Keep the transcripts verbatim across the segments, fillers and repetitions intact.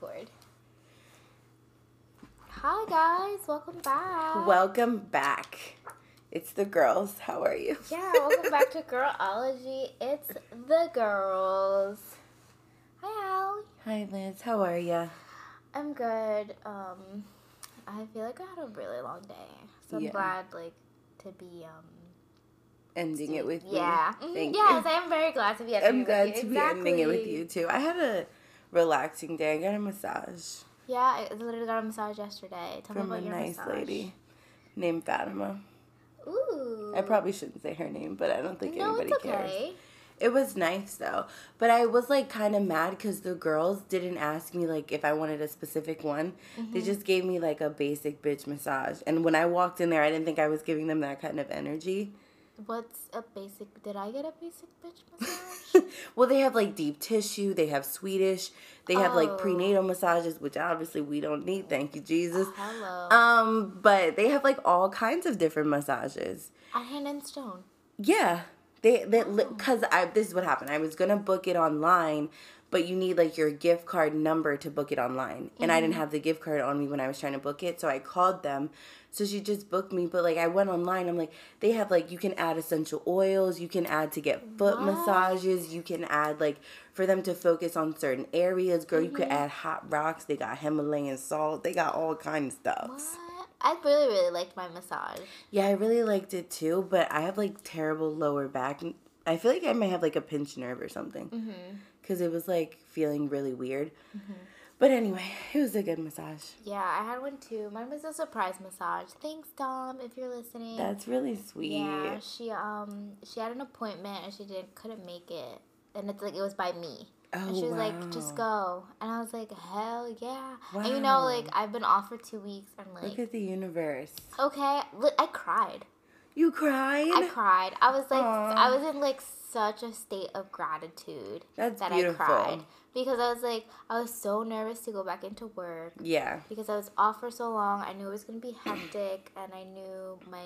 record. Hi guys, welcome back. Welcome back. It's the girls. How are you? Yeah, welcome back to Girlology. It's the girls. Hi, Al. Hi, Liz. How are ya? I'm good. Um, I feel like I had a really long day, so I'm yeah. glad like to be um ending student. it with yeah. you. Yeah. Yes, I'm very glad to be ending I'm it with glad you. to exactly. be ending it with you too. I had a relaxing day. I got a massage. Yeah, I literally got a massage yesterday. Tell From me about your massage. From a nice lady named Fatima. Ooh. I probably shouldn't say her name, but I don't think no, anybody it's okay. cares. It was nice, though. But I was, like, kind of mad because the girls didn't ask me, like, if I wanted a specific one. Mm-hmm. They just gave me, like, a basic bitch massage. And when I walked in there, I didn't think I was giving them that kind of energy. What's a basic... Did I get a basic bitch massage? Well, they have, like, deep tissue. They have Swedish. They have, oh. like, prenatal massages, which obviously we don't need. Thank you, Jesus. Oh, hello. Um, but they have, like, all kinds of different massages. At Hand and Stone. Yeah. They that because I this is what happened. I was gonna book it online, but you need like your gift card number to book it online, mm-hmm. and I didn't have the gift card on me when I was trying to book it, so I called them. So she just booked me, but like I went online. I'm like, they have like you can add essential oils, you can add to get foot what? massages, you can add like for them to focus on certain areas. Girl, mm-hmm. you could add hot rocks. They got Himalayan salt. They got all kinds of stuff. What? I really, really liked my massage. Yeah, I really liked it too, but I have, like, terrible lower back. I feel like I might have, like, a pinched nerve or something because mm-hmm. it was, like, feeling really weird. Mm-hmm. But anyway, it was a good massage. Yeah, I had one too. Mine was a surprise massage. Thanks, Dom, if you're listening. That's really sweet. Yeah, she um she had an appointment and she didn't couldn't make it, and it's like it was by me. Oh, and she was wow. like, just go. And I was like, hell yeah. Wow. And you know, like, I've been off for two weeks. I'm like... Look at the universe. Okay. I cried. You cried? I cried. I was like... Aww. I was in, like, such a state of gratitude. That's that beautiful. I cried. Because I was like... I was so nervous to go back into work. Yeah. Because I was off for so long. I knew it was going to be hectic. And I knew my...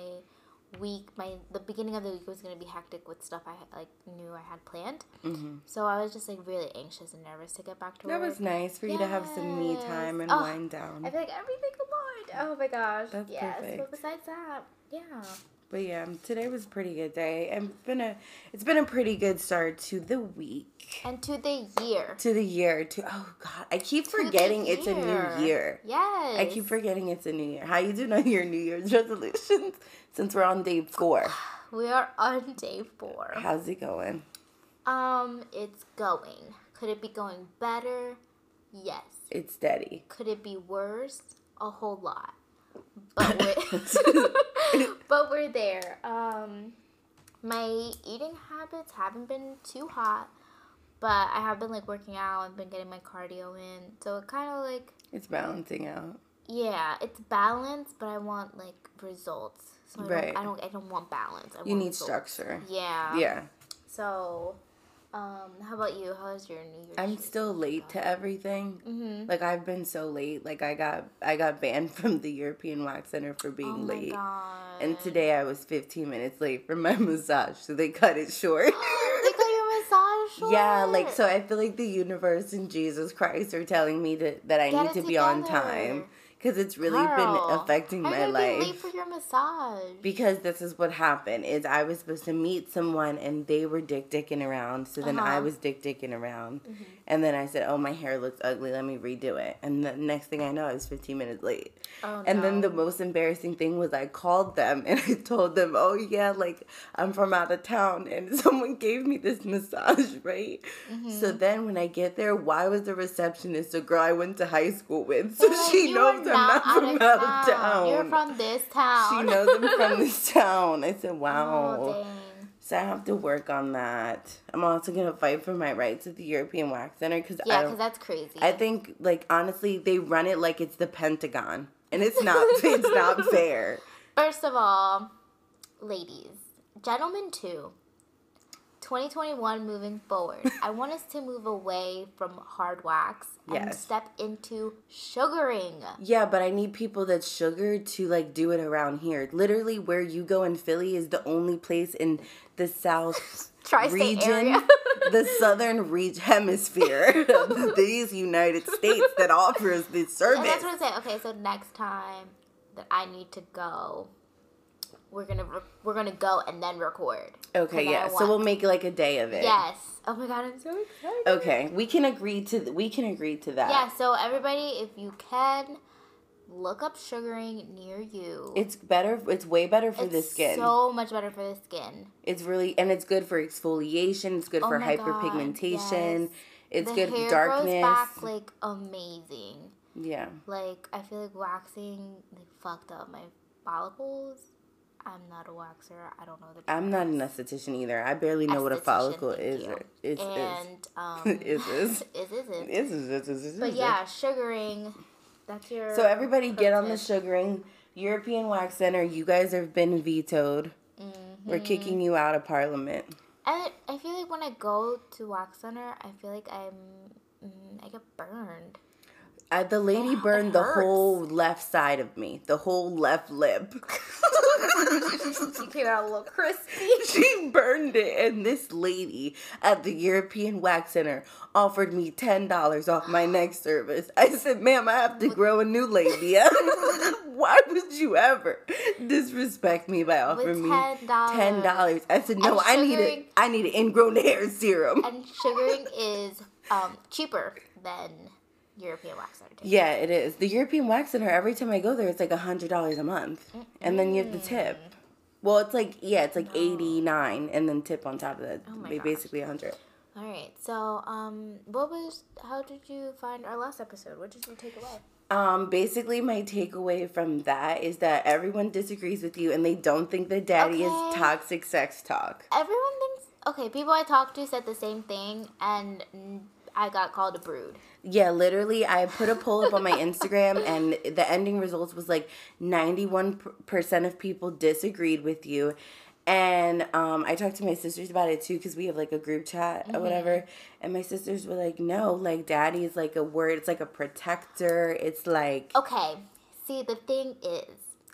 week my the beginning of the week was going to be hectic with stuff I like knew I had planned, mm-hmm. so I was just like really anxious and nervous to get back to that work. That was nice for yes. you to have some me time and oh, wind down. I feel like everything aligned. Oh my gosh, that's yes. perfect. But besides that, yeah. But yeah, today was a pretty good day. And it's been a it's been a pretty good start to the week and to the year. To the year to oh god, I keep to forgetting it's a new year. Yes, I keep forgetting it's a new year. How you doing on your New Year's resolutions? Since we're on day four, we are on day four. How's it going? Um, it's going. Could it be going better? Yes. It's steady. Could it be worse? A whole lot. But we're, but we're there. Um, my eating habits haven't been too hot, but I have been, like, working out. I've been getting my cardio in. So it kind of, like... It's balancing out. Yeah, it's balanced, but I want, like, results. So I right. Don't, I, don't, I don't want balance. I you want need results. Structure. Yeah. Yeah. So... Um, how about you? How's your New Year's? I'm still late to everything. Mm-hmm. Like, I've been so late. Like, I got I got banned from the European Wax Center for being oh my late. God. And today I was fifteen minutes late for my massage, so they cut it short. They cut your massage short? Yeah, like, so I feel like the universe and Jesus Christ are telling me to, that I Get need to together. be on time. Because it's really Girl, been affecting my life. How did you be late for your massage? Because this is what happened. Is I was supposed to meet someone, and they were dick-dicking around. So then uh-huh. I was dick-dicking around. Mm-hmm. And then I said, oh, my hair looks ugly. Let me redo it. And the next thing I know, I was fifteen minutes late. Oh, and no. then the most embarrassing thing was I called them, and I told them, oh, yeah, like, I'm from out of town. And someone gave me this massage, right? Mm-hmm. So then when I get there, why was the receptionist a girl I went to high school with? So well, she knows I'm not out from out of town. town. You're from this town. She knows I'm from this town. I said, wow. Oh, dang. So I have to work on that. I'm also going to fight for my rights at the European Wax Center. Cause yeah, because that's crazy. I think, like, honestly, they run it like it's the Pentagon. And it's not, it's not fair. First of all, ladies, gentlemen too, twenty twenty-one moving forward, I want us to move away from hard wax yes. and step into sugaring. Yeah, but I need people that sugar to, like, do it around here. Literally, where you go in Philly is the only place in the South Tri-state region. Area. the southern region, hemisphere, these United States that offers this service. And that's what I'm saying. Okay, so next time that I need to go, we're gonna re- we're gonna go and then record. Okay, yeah. So we'll make like a day of it. Yes. Oh my God, I'm so excited. Okay, we can agree to th- we can agree to that. Yeah. So everybody, if you can, look up sugaring near you. It's better. It's way better for it's the skin. So much better for the skin. It's really and it's good for exfoliation. It's good oh for hyperpigmentation. Yes. It's the good hair darkness. Grows back like amazing. Yeah. Like I feel like waxing like fucked up my follicles. I'm not a waxer. I don't know the difference. I'm not an esthetician either. I barely know what a follicle is. Is and um is is is is is is But yeah, sugaring. That's your. So everybody, get on the sugaring. European Wax Center. You guys have been vetoed. Mm-hmm. We're kicking you out of Parliament. I I feel like when I go to Wax Center, I feel like I'm I get burned. I, the lady oh, burned the whole left side of me. The whole left lip. She came out a little crispy. She burned it. And this lady at the European Wax Center offered me ten dollars off my next service. I said, ma'am, I have to grow a new labia. Why would you ever disrespect me by offering me ten dollars? ten dollars. I said, no, I need a, I need an ingrown hair serum. And sugaring is um, cheaper than... European Wax Center. Too. Yeah, it is. The European Wax Center, every time I go there, it's like one hundred dollars a month. Mm-mm. And then you have the tip. Well, it's like, yeah, it's like no. eighty-nine dollars and then tip on top of that. Oh basically one hundred dollars. All right. So, um, what was, how did you find our last episode? What did you take away? Um, basically, my takeaway from that is that everyone disagrees with you and they don't think that daddy okay. is toxic sex talk. Everyone thinks, okay, people I talked to said the same thing and... I got called a brood. Yeah, literally, I put a poll up on my Instagram, and the ending results was like ninety-one percent of people disagreed with you. And um, I talked to my sisters about it, too, because we have, like, a group chat or mm-hmm. whatever. And my sisters were like, no, like, daddy is, like, a word. It's, like, a protector. It's, like... Okay. See, the thing is,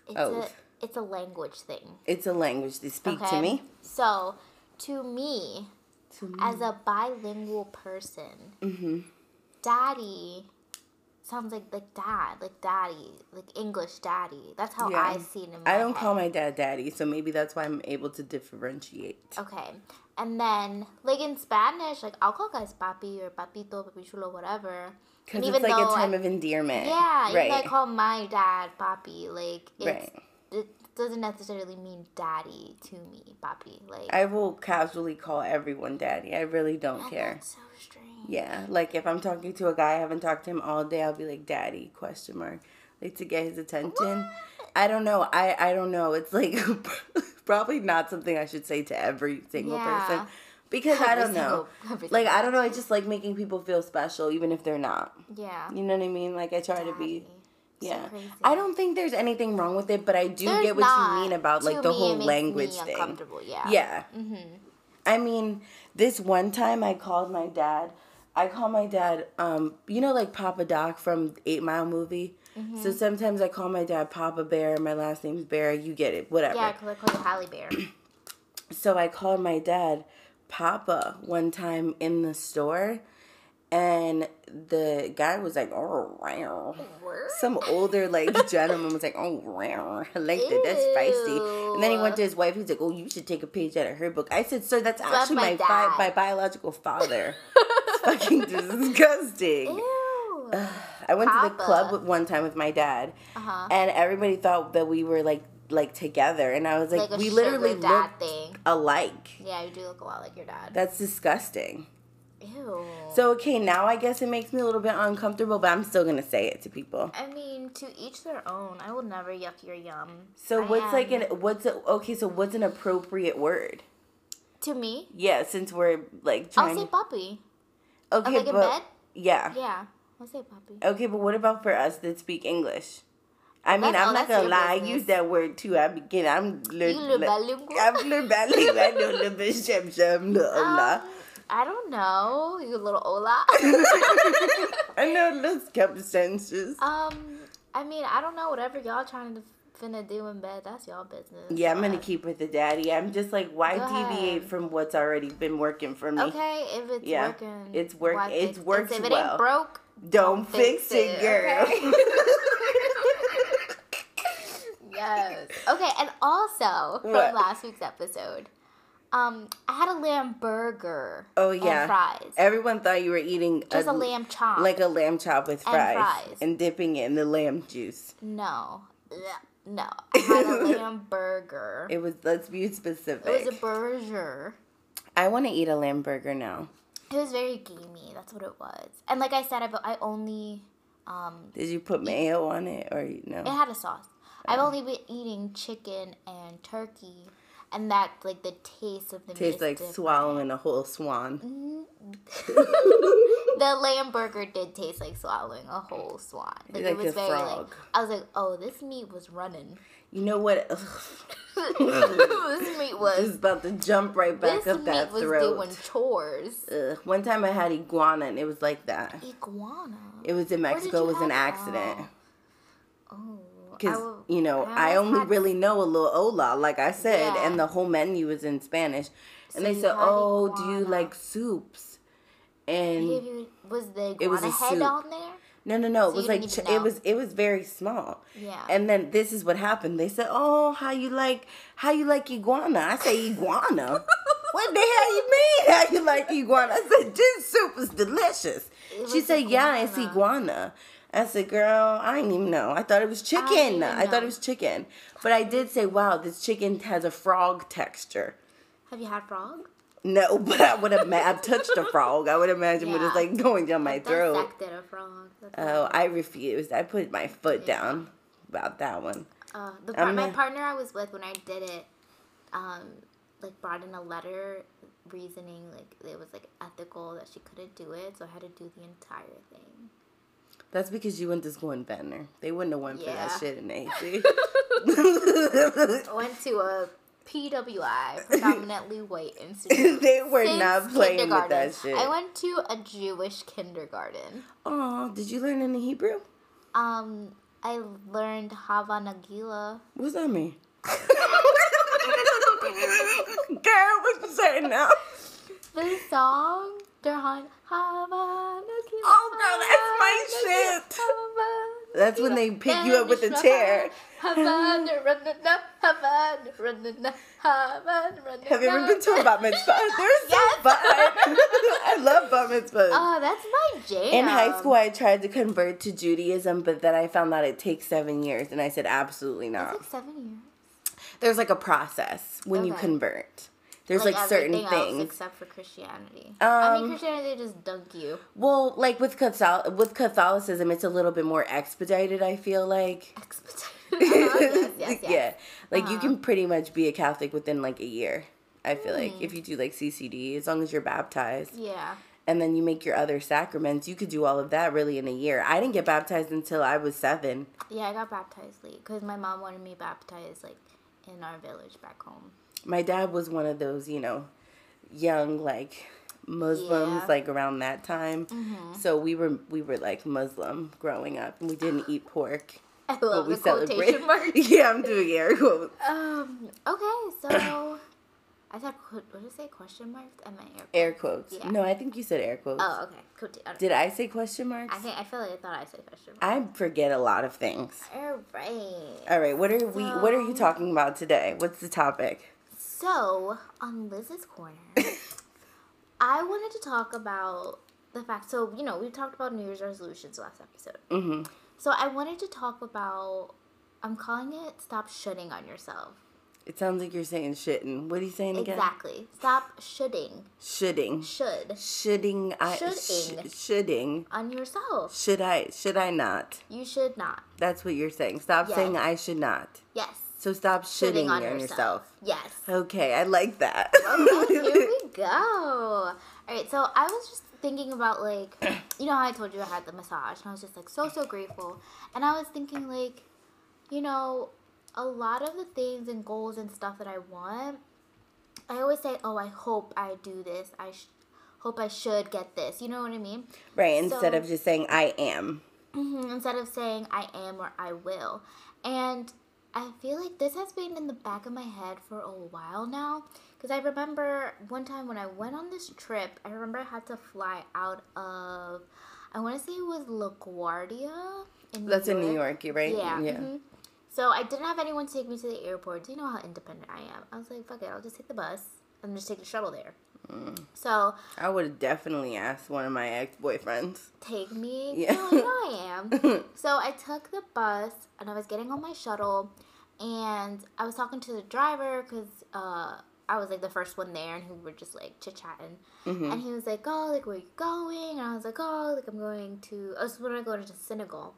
it's, oh. a, it's a language thing. It's a language. They speak okay? to me. So, to me... As a bilingual person, mm-hmm. daddy sounds like like dad, like daddy, like English daddy. That's how yeah. I see it in my I don't head. Call my dad daddy, so maybe that's why I'm able to differentiate. Okay. And then, like in Spanish, like I'll call guys papi or papito, papi chulo, whatever. Because it's like a term I, of endearment. Yeah. Even right. Even I call my dad papi, like it's... Right. It, doesn't necessarily mean daddy to me, papi. Like I will casually call everyone daddy. I really don't God, care. That's so strange. Yeah, like if I'm talking to a guy, I haven't talked to him all day. I'll be like, daddy? Question mark. Like to get his attention. What? I don't know. I I don't know. It's like probably not something I should say to every single yeah. person because every I don't single, know. Like I don't know. I just like making people feel special, even if they're not. Yeah. You know what I mean? Like I try daddy. To be. Yeah, so I don't think there's anything wrong with it, but I do there's get what you mean about like the me, whole language me thing. Uncomfortable, yeah. Yeah. Mm-hmm. I mean, this one time I called my dad. I call my dad, um, you know, like Papa Doc from Eight Mile movie. Mm-hmm. So sometimes I call my dad Papa Bear. My last name's Bear. You get it, whatever. Yeah, because I call you Halle Bear. So I called my dad Papa one time in the store. And the guy was like, oh, wow. Some older, like, gentleman was like, oh, wow. I like that. That's feisty. And then he went to his wife. He's like, oh, you should take a page out of her book. I said, sir, that's so actually that's my my, bi- my biological father. It's fucking disgusting. Ew. Uh, I went Papa. to the club with, one time with my dad. Uh-huh. And everybody thought that we were, like, like together. And I was like, like we literally look alike. Yeah, you do look a lot like your dad. That's disgusting. Ew. So, okay, now I guess it makes me a little bit uncomfortable, but I'm still going to say it to people. I mean, to each their own. I will never yuck your yum. So, I what's am. like an, what's, a, okay, so what's an appropriate word? To me? Yeah, since we're, like, trying. I'll say puppy. Okay, oh, like but. Like in bed? Yeah. Yeah, I'll say puppy. Okay, but what about for us that speak English? I mean, that's, I'm oh, not going to lie. Business. I use that word, too. I begin, I'm learning. You le bilingual? I'm le bilingual. I know the bishop, I'm le Allah. I don't know, you little Ola. I know those couple sentences. Um, I mean, I don't know. Whatever y'all trying to finna do in bed, that's y'all business. Yeah, I'm gonna keep with the daddy. I'm just like, why Go deviate ahead. From what's already been working for me? Okay, if it's yeah. working, it's work. It's fix- works well. If it ain't broke, don't, don't fix, fix it, it girl. Okay? Yes. Okay, and also from what? last week's episode. Um, I had a lamb burger. Oh yeah, and fries. Everyone thought you were eating just a, a lamb chop, like a lamb chop with fries, and fries, and dipping it in the lamb juice. No, no, I had a lamb burger. It was. Let's be specific. It was a burger. I want to eat a lamb burger now. It was very gamey. That's what it was. And like I said, I I only. Um, Did you put mayo eat, on it or no? It had a sauce. Oh. I've only been eating chicken and turkey. And that, like, the taste of the meat tastes like different. Swallowing a whole swan. Mm-hmm. The lamb burger did taste like swallowing a whole swan. Like, like it was very, frog. Like, I was like, oh, this meat was running. You know what? This meat was. It was about to jump right back up that throat. This meat was doing chores. Ugh. One time I had iguana, and it was like that. Iguana? It was in Mexico. It was an accident. That? Oh. Because, you know, I, I only really know a little hola, like I said, yeah. And the whole menu was in Spanish. And so they said, oh, iguana. Do you like soups? And you, was the iguana it was a head soup. On there? No, no, no. So it was like, ch- it was it was very small. Yeah. And then this is what happened. They said, oh, how you like, how you like iguana? I say iguana? What the hell you mean? How you like iguana? I said, this soup was delicious. It she was said, iguana. Yeah, it's iguana. I said, girl, I didn't even know. I thought it was chicken. I, I thought it was chicken. But I did say, wow, this chicken has a frog texture. Have you had frog? No, but I would have. I've touched a frog. I would imagine yeah. what it's like going down my I've throat. Dissected a frog. That's oh, I refused. I put my foot yeah. down about that one. Uh, the part, my a, partner I was with when I did it, um, like brought in a letter reasoning like it was like ethical that she couldn't do it, so I had to do the entire thing. That's because you went to school in Ventnor. They wouldn't have went yeah. for that shit in A C Went to a P W I, predominantly white institute. They were Since not playing with that shit. I went to a Jewish kindergarten. Oh, did you learn any Hebrew? Um, I learned Hava Nagila. What's that mean? Girl, what you saying now? The song, Hava Nagila. Oh, girl, that's my shit. That's when they pick you up with a chair. Have you ever been to a bat mitzvah? They're so fun. I love bat mitzvahs. Oh, that's my jam. In high school, I tried to convert to Judaism, but then I found out it takes seven years, and I said, absolutely not. It takes seven years? There's like a process when okay. you convert. There's, like, like certain things. Else except for Christianity. Um, I mean, Christianity, they just dunk you. Well, like, with Catholic, with Catholicism, it's a little bit more expedited, I feel like. Expedited? Uh-huh. Yes, yes, yes. Yeah. Like, uh-huh. You can pretty much be a Catholic within, like, a year, I feel mm-hmm. like. If you do, like, C C D, as long as you're baptized. Yeah. And then you make your other sacraments. You could do all of that, really, in a year. I didn't get baptized until I was seven. Yeah, I got baptized late, because my mom wanted me baptized, like, in our village back home. My dad was one of those, you know, young, like, Muslims, yeah. like, around that time. Mm-hmm. So we were, we were like, Muslim growing up. We didn't eat pork. I love the quotation marks. Yeah, I'm doing air quotes. Um, okay, so, I said, what did I say, question marks? I meant air quotes. Air quotes. Yeah. No, I think you said air quotes. Oh, okay. I did I say question marks? I think I feel like I thought I said question marks. I forget a lot of things. All right. All right, what are so, we, what are you talking about today? What's the topic? So, on Liz's Corner, I wanted to talk about the fact, so, you know, we talked about New Year's resolutions last episode. Mm-hmm. So, I wanted to talk about, I'm calling it, stop shitting on yourself. It sounds like you're saying shitting. What are you saying again? Exactly. Stop shitting. Shitting. Should. Shitting. I, shitting. Sh- shitting. On yourself. Should I, should I not? You should not. That's what you're saying. Stop yes. saying I should not. Yes. So stop shitting, shitting on yourself. yourself. Yes. Okay, I like that. Okay, here we go. All right, so I was just thinking about, like, you know how I told you I had the massage, and I was just, like, so, so grateful. And I was thinking, like, you know, a lot of the things and goals and stuff that I want, I always say, oh, I hope I do this. I sh- hope I should get this. You know what I mean? Right, so, instead of just saying, I am. Mm-hmm, instead of saying, I am or I will. And I feel like this has been in the back of my head for a while now, because I remember one time when I went on this trip, I remember I had to fly out of, I want to say it was LaGuardia in New That's York. in New York, right? Yeah. yeah. Mm-hmm. So I didn't have anyone take me to the airport. Do you know how independent I am? I was like, fuck it, I'll just take the bus. I'm just taking the shuttle there. Mm. So I would have definitely asked one of my ex-boyfriends. Take me? Yeah. No, you know I am. So I took the bus, and I was getting on my shuttle, and I was talking to the driver, because uh, I was, like, the first one there, and we were just, like, chit-chatting. Mm-hmm. And he was like, oh, like, where are you going? And I was like, oh, like, I'm going to... I was when I go to Senegal.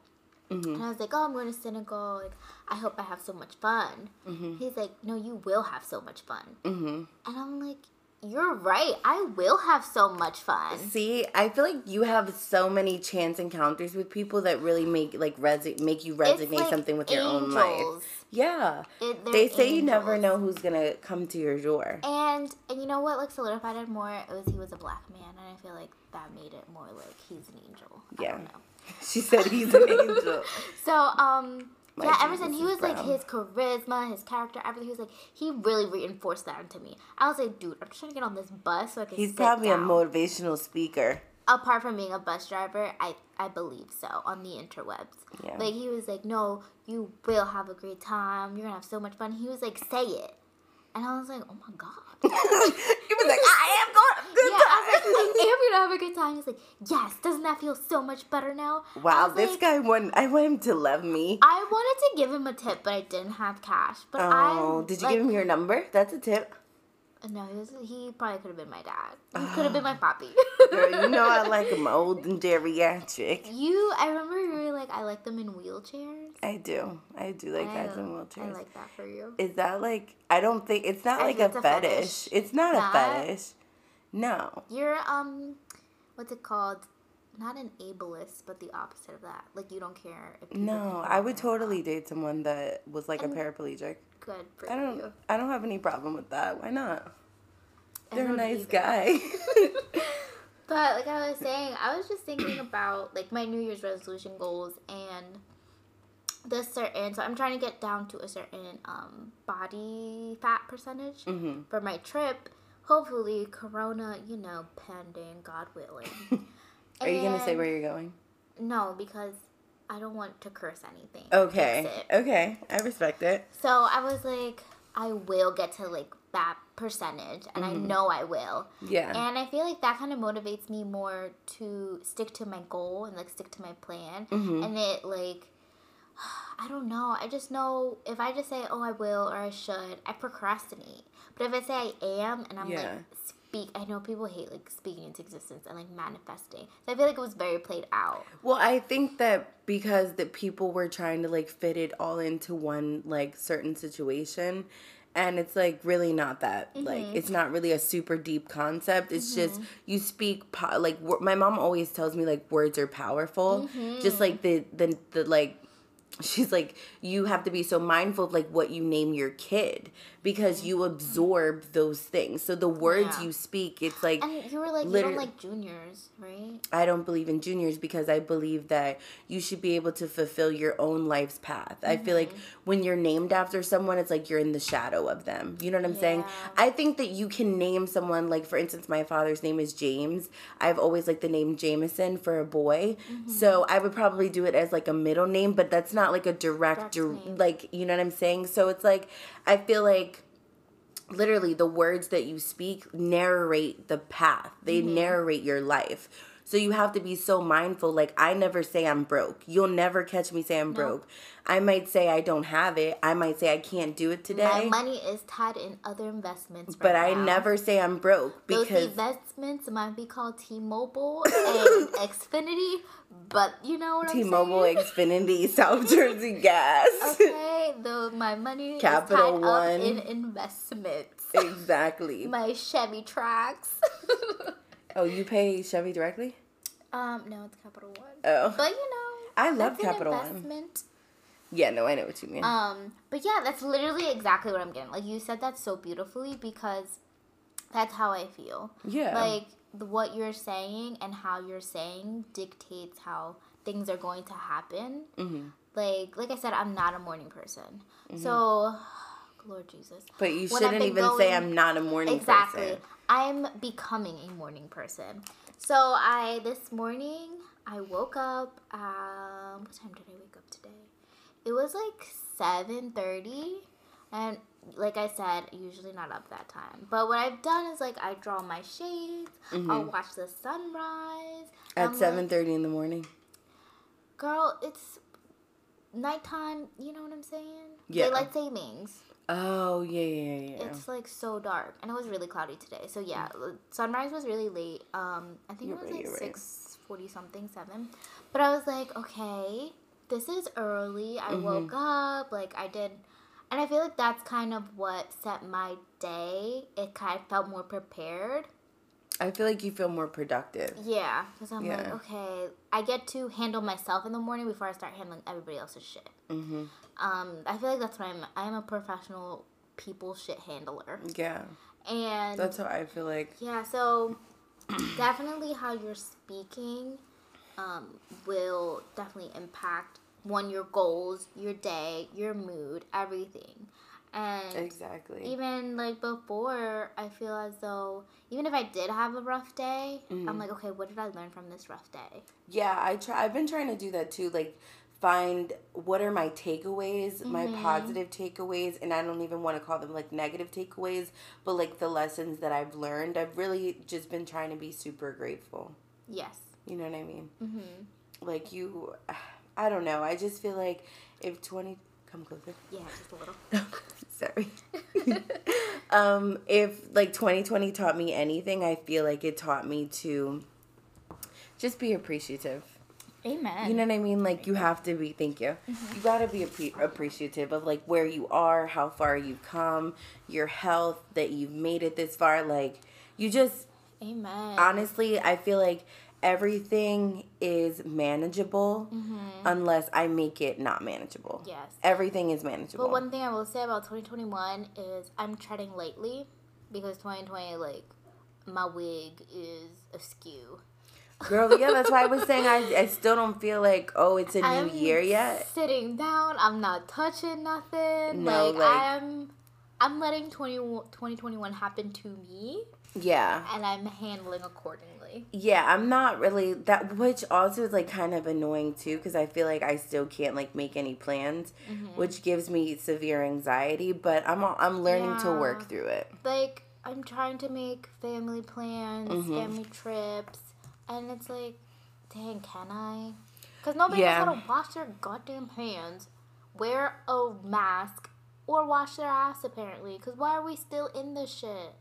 Mm-hmm. And I was like, oh, I'm going to Senegal. Like, I hope I have so much fun. Mm-hmm. He's like, no, you will have so much fun. Mm-hmm. And I'm like... You're right. I will have so much fun. See, I feel like you have so many chance encounters with people that really make like resi- make you resonate like something with angels. Your own life. Yeah. It, they say angels. You never know who's going to come to your door. And and you know what like solidified it more? It was he was a black man, and I feel like that made it more like he's an angel. Yeah. I don't know. She said he's an angel. So, um... My yeah, ever since he was, brown. Like, his charisma, his character, everything, he was, like, he really reinforced that into me. I was like, dude, I'm just trying to get on this bus so I can He's sit probably down. A motivational speaker. Apart from being a bus driver, I, I believe so, on the interwebs. Yeah. Like, he was like, no, you will have a great time. You're going to have so much fun. He was like, say it. And I was like, oh, my God. He was like, I am going to have a good yeah, time. I was like, I am going to have a good time. He's like, yes, doesn't that feel so much better now? Wow, this like, guy, won- I want him to love me. I wanted to give him a tip, but I didn't have cash. But oh, I, did you like, give him your number? That's a tip. No, he, was, he probably could have been my dad. He could have been my papi. Girl, you know I like him old and geriatric. You, I remember you were like, I like them in wheelchairs. I do. I do like I, guys in wheelchairs. I like that for you. Is that like, I don't think, it's not I like a, it's a fetish. fetish. It's not that, a fetish. No. You're, um, what's it called? Not an ableist, but the opposite of that. Like, you don't care. If No, I would totally not. date someone that was, like, and a paraplegic. Good for I don't, you. I don't have any problem with that. Why not? They're a nice either. guy. But, like I was saying, I was just thinking about, like, my New Year's resolution goals and the certain... So, I'm trying to get down to a certain um, body fat percentage mm-hmm. for my trip. Hopefully, Corona, you know, pending, God willing. Are and you going to say where you're going? No, because I don't want to curse anything. Okay. Okay. I respect it. So I was like, I will get to like that percentage and mm-hmm. I know I will. Yeah. And I feel like that kind of motivates me more to stick to my goal and like stick to my plan. Mm-hmm. And it like, I don't know. I just know if I just say, oh, I will or I should, I procrastinate. But if I say I am and I'm yeah. like... I know people hate, like, speaking into existence and, like, manifesting. So I feel like it was very played out. Well, I think that because the people were trying to, like, fit it all into one, like, certain situation. And it's, like, really not that. Mm-hmm. Like, it's not really a super deep concept. It's mm-hmm. just you speak, po- like, wor- my mom always tells me, like, words are powerful. Mm-hmm. Just, like, the, the, the, like... She's like, you have to be so mindful of, like, what you name your kid because you absorb those things. So the words yeah. you speak, it's like... And you were like, liter- you don't like juniors, right? I don't believe in juniors because I believe that you should be able to fulfill your own life's path. Mm-hmm. I feel like when you're named after someone, it's like you're in the shadow of them. You know what I'm yeah. saying? I think that you can name someone, like, for instance, my father's name is James. I've always liked the name Jameson for a boy. Mm-hmm. So I would probably do it as, like, a middle name, but that's not... Not like a direct, direct like, you know what I'm saying? So it's like, I feel like literally the words that you speak narrate the path. They mm-hmm. narrate your life. So you have to be so mindful. Like, I never say I'm broke. You'll never catch me say I'm nope. broke. I might say I don't have it. I might say I can't do it today. My money is tied in other investments right But I now. never say I'm broke because... Those investments might be called T-Mobile and Xfinity, but you know what T-Mobile, I'm saying? T-Mobile, Xfinity, South Jersey Gas. Okay, though my money Capital is tied One. Up in investments. Exactly. My Chevy Trax. Oh, you pay Chevy directly? Um, no, it's Capital One. Oh. But, you know. I love Capital One. That's an investment. Yeah, no, I know what you mean. Um, but, yeah, that's literally exactly what I'm getting. Like, you said that so beautifully because that's how I feel. Yeah. Like, the, what you're saying and how you're saying dictates how things are going to happen. Mm-hmm. like like I said, I'm not a morning person. Mm-hmm. So, Lord Jesus. But you when shouldn't even going, say I'm not a morning exactly, person. Exactly. I'm becoming a morning person. So, I this morning, I woke up. Um, what time did I wake up today? It was like seven thirty. And like I said, usually not up that time. But what I've done is, like, I draw my shades. Mm-hmm. I'll watch the sunrise. At seven thirty like, in the morning? Girl, it's nighttime. You know what I'm saying? Yeah. Daylight savings. Oh, yeah, yeah, yeah. It's, like, so dark. And it was really cloudy today. So, yeah, sunrise was really late. Um, I think you're it was, right, like, six forty-something, right. seven. But I was like, okay, this is early. I mm-hmm. woke up. Like, I did... And I feel like that's kind of what set my day. It kind of felt more prepared. I feel like you feel more productive. Yeah. Because I'm yeah. like, okay, I get to handle myself in the morning before I start handling everybody else's shit. Mm-hmm. Um, I feel like that's what I'm, I'm a professional people shit handler. Yeah. And that's how I feel like. Yeah, so definitely how you're speaking um, will definitely impact one, your goals, your day, your mood, everything. And exactly. even, like, before, I feel as though, even if I did have a rough day, mm-hmm. I'm like, okay, what did I learn from this rough day? Yeah, I try, I've been trying to do that, too. Like, find what are my takeaways, mm-hmm. my positive takeaways, and I don't even want to call them, like, negative takeaways, but, like, the lessons that I've learned. I've really just been trying to be super grateful. Yes. You know what I mean? Mm-hmm. Like, you... I don't know. I just feel like if twenty... Come closer. Yeah, just a little. Sorry. um, if, like, twenty twenty taught me anything, I feel like it taught me to just be appreciative. Amen. You know what I mean? Like, you have to be... Thank you. Mm-hmm. You got to be ap- appreciative of, like, where you are, how far you've come, your health, that you've made it this far. Like, you just... Amen. Honestly, I feel like... Everything is manageable mm-hmm. unless I make it not manageable. Yes. Everything is manageable. But one thing I will say about twenty twenty-one is I'm treading lightly because twenty twenty, like, my wig is askew. Girl, yeah, that's why I was saying I, I still don't feel like, oh, it's a new I'm year yet. Sitting down. I'm not touching nothing. No, like, like I'm, I'm letting twenty twenty-one happen to me. Yeah. And I'm handling accordingly. Yeah, I'm not really... that, which also is, like, kind of annoying, too, because I feel like I still can't, like, make any plans, mm-hmm. which gives me severe anxiety, but I'm I'm learning yeah. to work through it. Like, I'm trying to make family plans, mm-hmm. family trips, and it's like, dang, can I? Because nobody yeah. knows how to wash their goddamn hands, wear a mask, or wash their ass, apparently, because why are we still in this shit?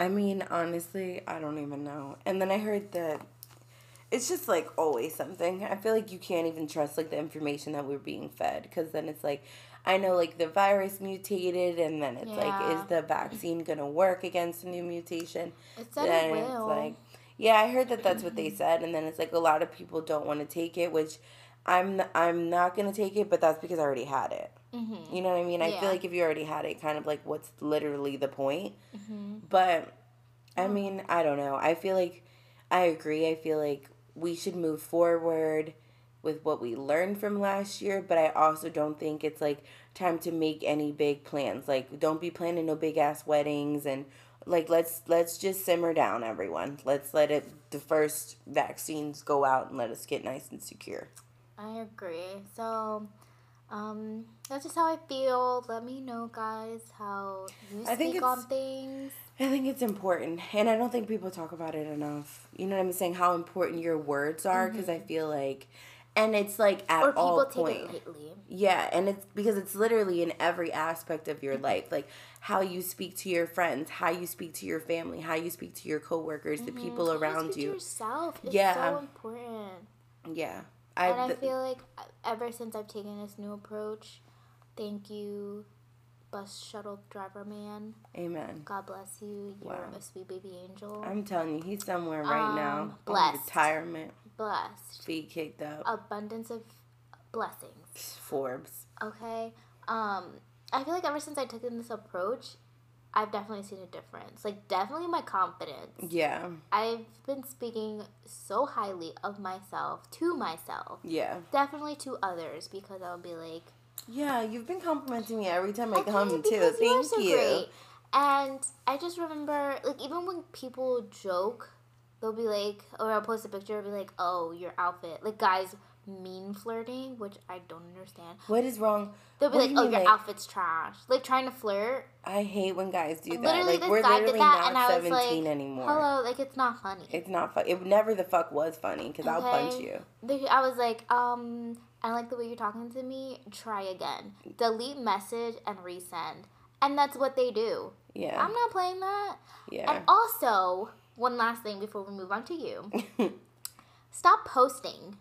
I mean, honestly, I don't even know. And then I heard that it's just, like, always something. I feel like you can't even trust, like, the information that we're being fed. Because then it's like, I know, like, the virus mutated. And then it's yeah. like, is the vaccine going to work against a new mutation? It said then it will. It's like, yeah, I heard that that's what they said. And then it's like, a lot of people don't want to take it, which I'm, I'm not going to take it. But that's because I already had it. Mm-hmm. You know what I mean? I yeah. feel like if you already had it, kind of like what's literally the point? Mm-hmm. But, I mean, I don't know. I feel like, I agree. I feel like we should move forward with what we learned from last year. But I also don't think it's, like, time to make any big plans. Like, don't be planning no big-ass weddings. And, like, let's let's just simmer down, everyone. Let's let it, the first vaccines go out and let us get nice and secure. I agree. So... Um, that's just how I feel. Let me know, guys, how you I speak on things. I think it's important, and I don't think people talk about it enough. You know what I'm saying? How important your words are, because mm-hmm. I feel like, and it's like at or all points. Yeah, and it's because it's literally in every aspect of your mm-hmm. life, like how you speak to your friends, how you speak to your family, how you speak to your coworkers, mm-hmm. the people how around you. Speak you. To yourself. It's yeah. so important. Yeah. I've, and I feel like ever since I've taken this new approach, thank you, bus shuttle driver man. Amen. God bless you. You're wow. a sweet baby angel. I'm telling you, he's somewhere right um, now. Blessed. Retirement. Blessed. Feet kicked up. Abundance of blessings. Forbes. Okay. Um, I feel like ever since I took in this approach, I've definitely seen a difference. Like, definitely my confidence. Yeah. I've been speaking so highly of myself to myself. Yeah. Definitely to others, because I'll be like... Yeah, you've been complimenting me every time I okay, come, too. You Thank so you. Great. And I just remember, like, even when people joke, they'll be like... Or I'll post a picture and be like, oh, your outfit. Like, guys... mean flirting, which I don't understand. What is wrong? They'll be what like, you oh, your like, outfit's trash. Like, trying to flirt. I hate when guys do that. Literally, like, this we're guy literally did that, not and I seventeen was like, anymore. Hello, like, it's not funny. It's not funny. It never the fuck was funny, because okay. I'll punch you. I was like, um, I like the way you're talking to me. Try again. Delete message and resend. And that's what they do. Yeah. I'm not playing that. Yeah. And also, one last thing before we move on to you. Stop posting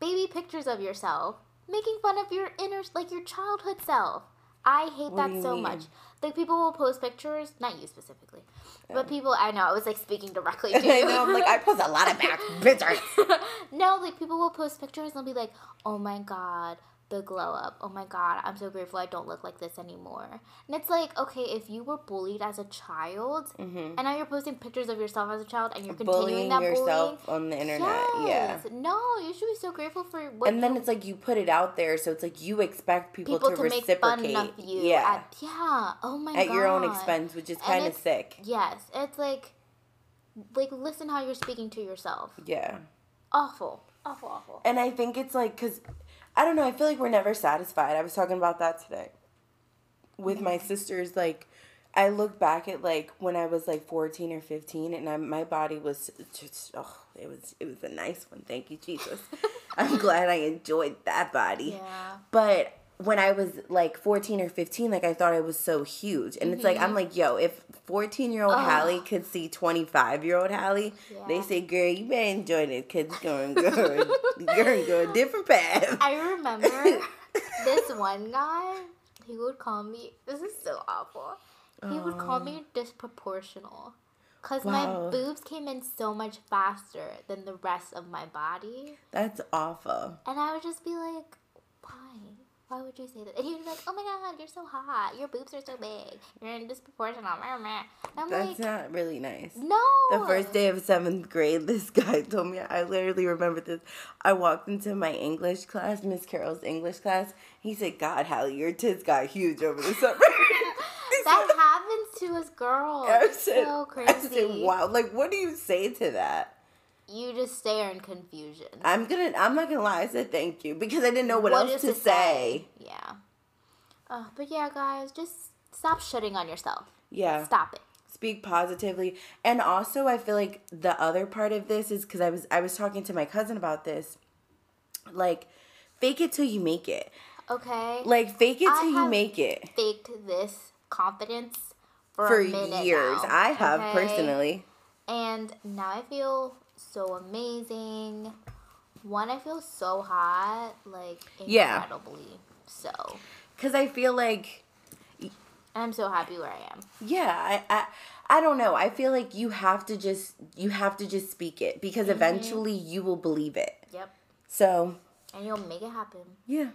baby pictures of yourself, making fun of your inner, like, your childhood self. I hate what that so mean? much. Like, people will post pictures, not you specifically, yeah. but people, I know, I was, like, speaking directly to you. I know, I'm like, I post a lot of back pictures. No, like, people will post pictures and they'll be like, oh, my God, the glow up. Oh, my God, I'm so grateful I don't look like this anymore. And it's like, okay, if you were bullied as a child, mm-hmm. and now you're posting pictures of yourself as a child, and you're continuing bullying that yourself bullying. on the internet, yes. yeah. No, you should be so grateful for what And then you, it's like you put it out there, so it's like you expect people, people to, to reciprocate. Make fun of you. Yeah. At, yeah, oh, my at God. At your own expense, which is kind of sick. Yes, it's like, like, listen how you're speaking to yourself. Yeah. Awful, awful, awful. And I think it's like, because... I don't know. I feel like we're never satisfied. I was talking about that today with my sisters. Like, I look back at, like, when I was, like, fourteen or fifteen, and I, my body was just, oh, it was, it was a nice one. Thank you, Jesus. I'm glad I enjoyed that body. Yeah. But when I was, like, fourteen or fifteen, like, I thought I was so huge. And mm-hmm. it's like, I'm like, yo, if fourteen-year-old oh. Halle could see twenty-five-year-old Halle, yeah. they say, girl, you better enjoy this, because it's going to go a different path. I remember this one guy, he would call me, this is so awful, he um, would call me disproportional, because wow. my boobs came in so much faster than the rest of my body. That's awful. And I would just be like, why? Why would you say that? And he was like, oh my God, you're so hot. Your boobs are so big. You're in disproportional. I'm That's like, not really nice. No. The first day of seventh grade, this guy told me, I literally remember this. I walked into my English class, Miss Carol's English class. He said, God, Halle, your tits got huge over the summer. That happens to us girls. I said, so crazy. I said, wow. Like, what do you say to that? You just stare in confusion. I'm gonna. I'm not gonna lie. I said thank you because I didn't know what, what else to say. say. Yeah. Uh, but yeah, guys, just stop shitting on yourself. Yeah. Stop it. Speak positively, and also I feel like the other part of this is because I was I was talking to my cousin about this. Like, fake it till you make it. Okay. Like fake it I till you make it. Faked this confidence for, for a minute years. Now. I have okay? personally. And now I feel so amazing. One, I feel so hot, like, incredibly yeah. so. Because I feel like... I'm so happy where I am. Yeah, I, I I don't know. I feel like you have to just, you have to just speak it, because mm-hmm. eventually you will believe it. Yep. So... And you'll make it happen. Yeah.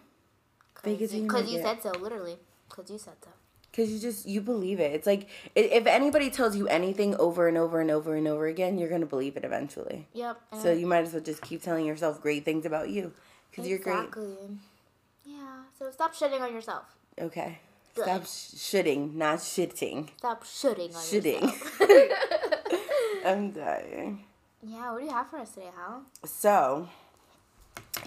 Because you, you said so, literally. Because you said so. Because you just, you believe it. It's like, if anybody tells you anything over and over and over and over again, you're going to believe it eventually. Yep. So you might as well just keep telling yourself great things about you. Because exactly. you're great. Yeah. So stop shitting on yourself. Okay. Good. Stop sh- shitting, not shitting. Stop shitting on shitting. yourself. Shitting. I'm dying. Yeah. What do you have for us today, Hal? So,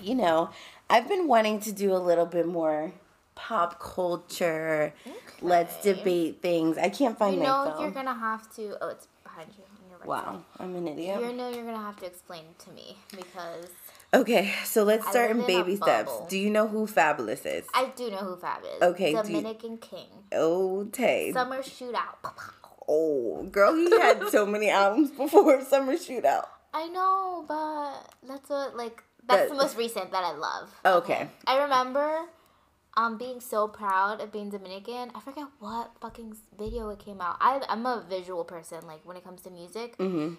you know, I've been wanting to do a little bit more pop culture. Okay. Let's debate things. I can't find my phone. You know you're going to have to... Oh, it's behind you. You're right wow. Side. I'm an idiot. You know you're going to have to explain it to me because... Okay, so let's I start in baby in steps. Bubble. Do you know who Fabolous is? I do know who Fab is. Okay. Dominican you... King. Okay. Summer Shootout. Oh, girl, he had so many albums before Summer Shootout. I know, but that's what, like... That's but... the most recent that I love. Okay. okay. I remember... Um, being so proud of being Dominican. I forget what fucking video it came out. I, I'm a visual person, like, when it comes to music. Mm-hmm.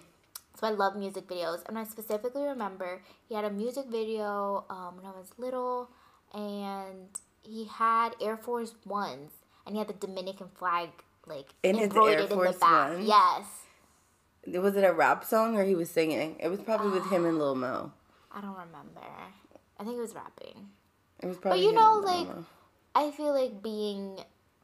So I love music videos. And I specifically remember he had a music video um, when I was little. And he had Air Force Ones. And he had the Dominican flag, like in embroidered his Air Force in the back. One. Yes. Was it a rap song or he was singing? It was probably uh, with him and Lil Mo. I don't remember. I think it was rapping. It was probably. But you him know, and Lil like Mo. I feel like being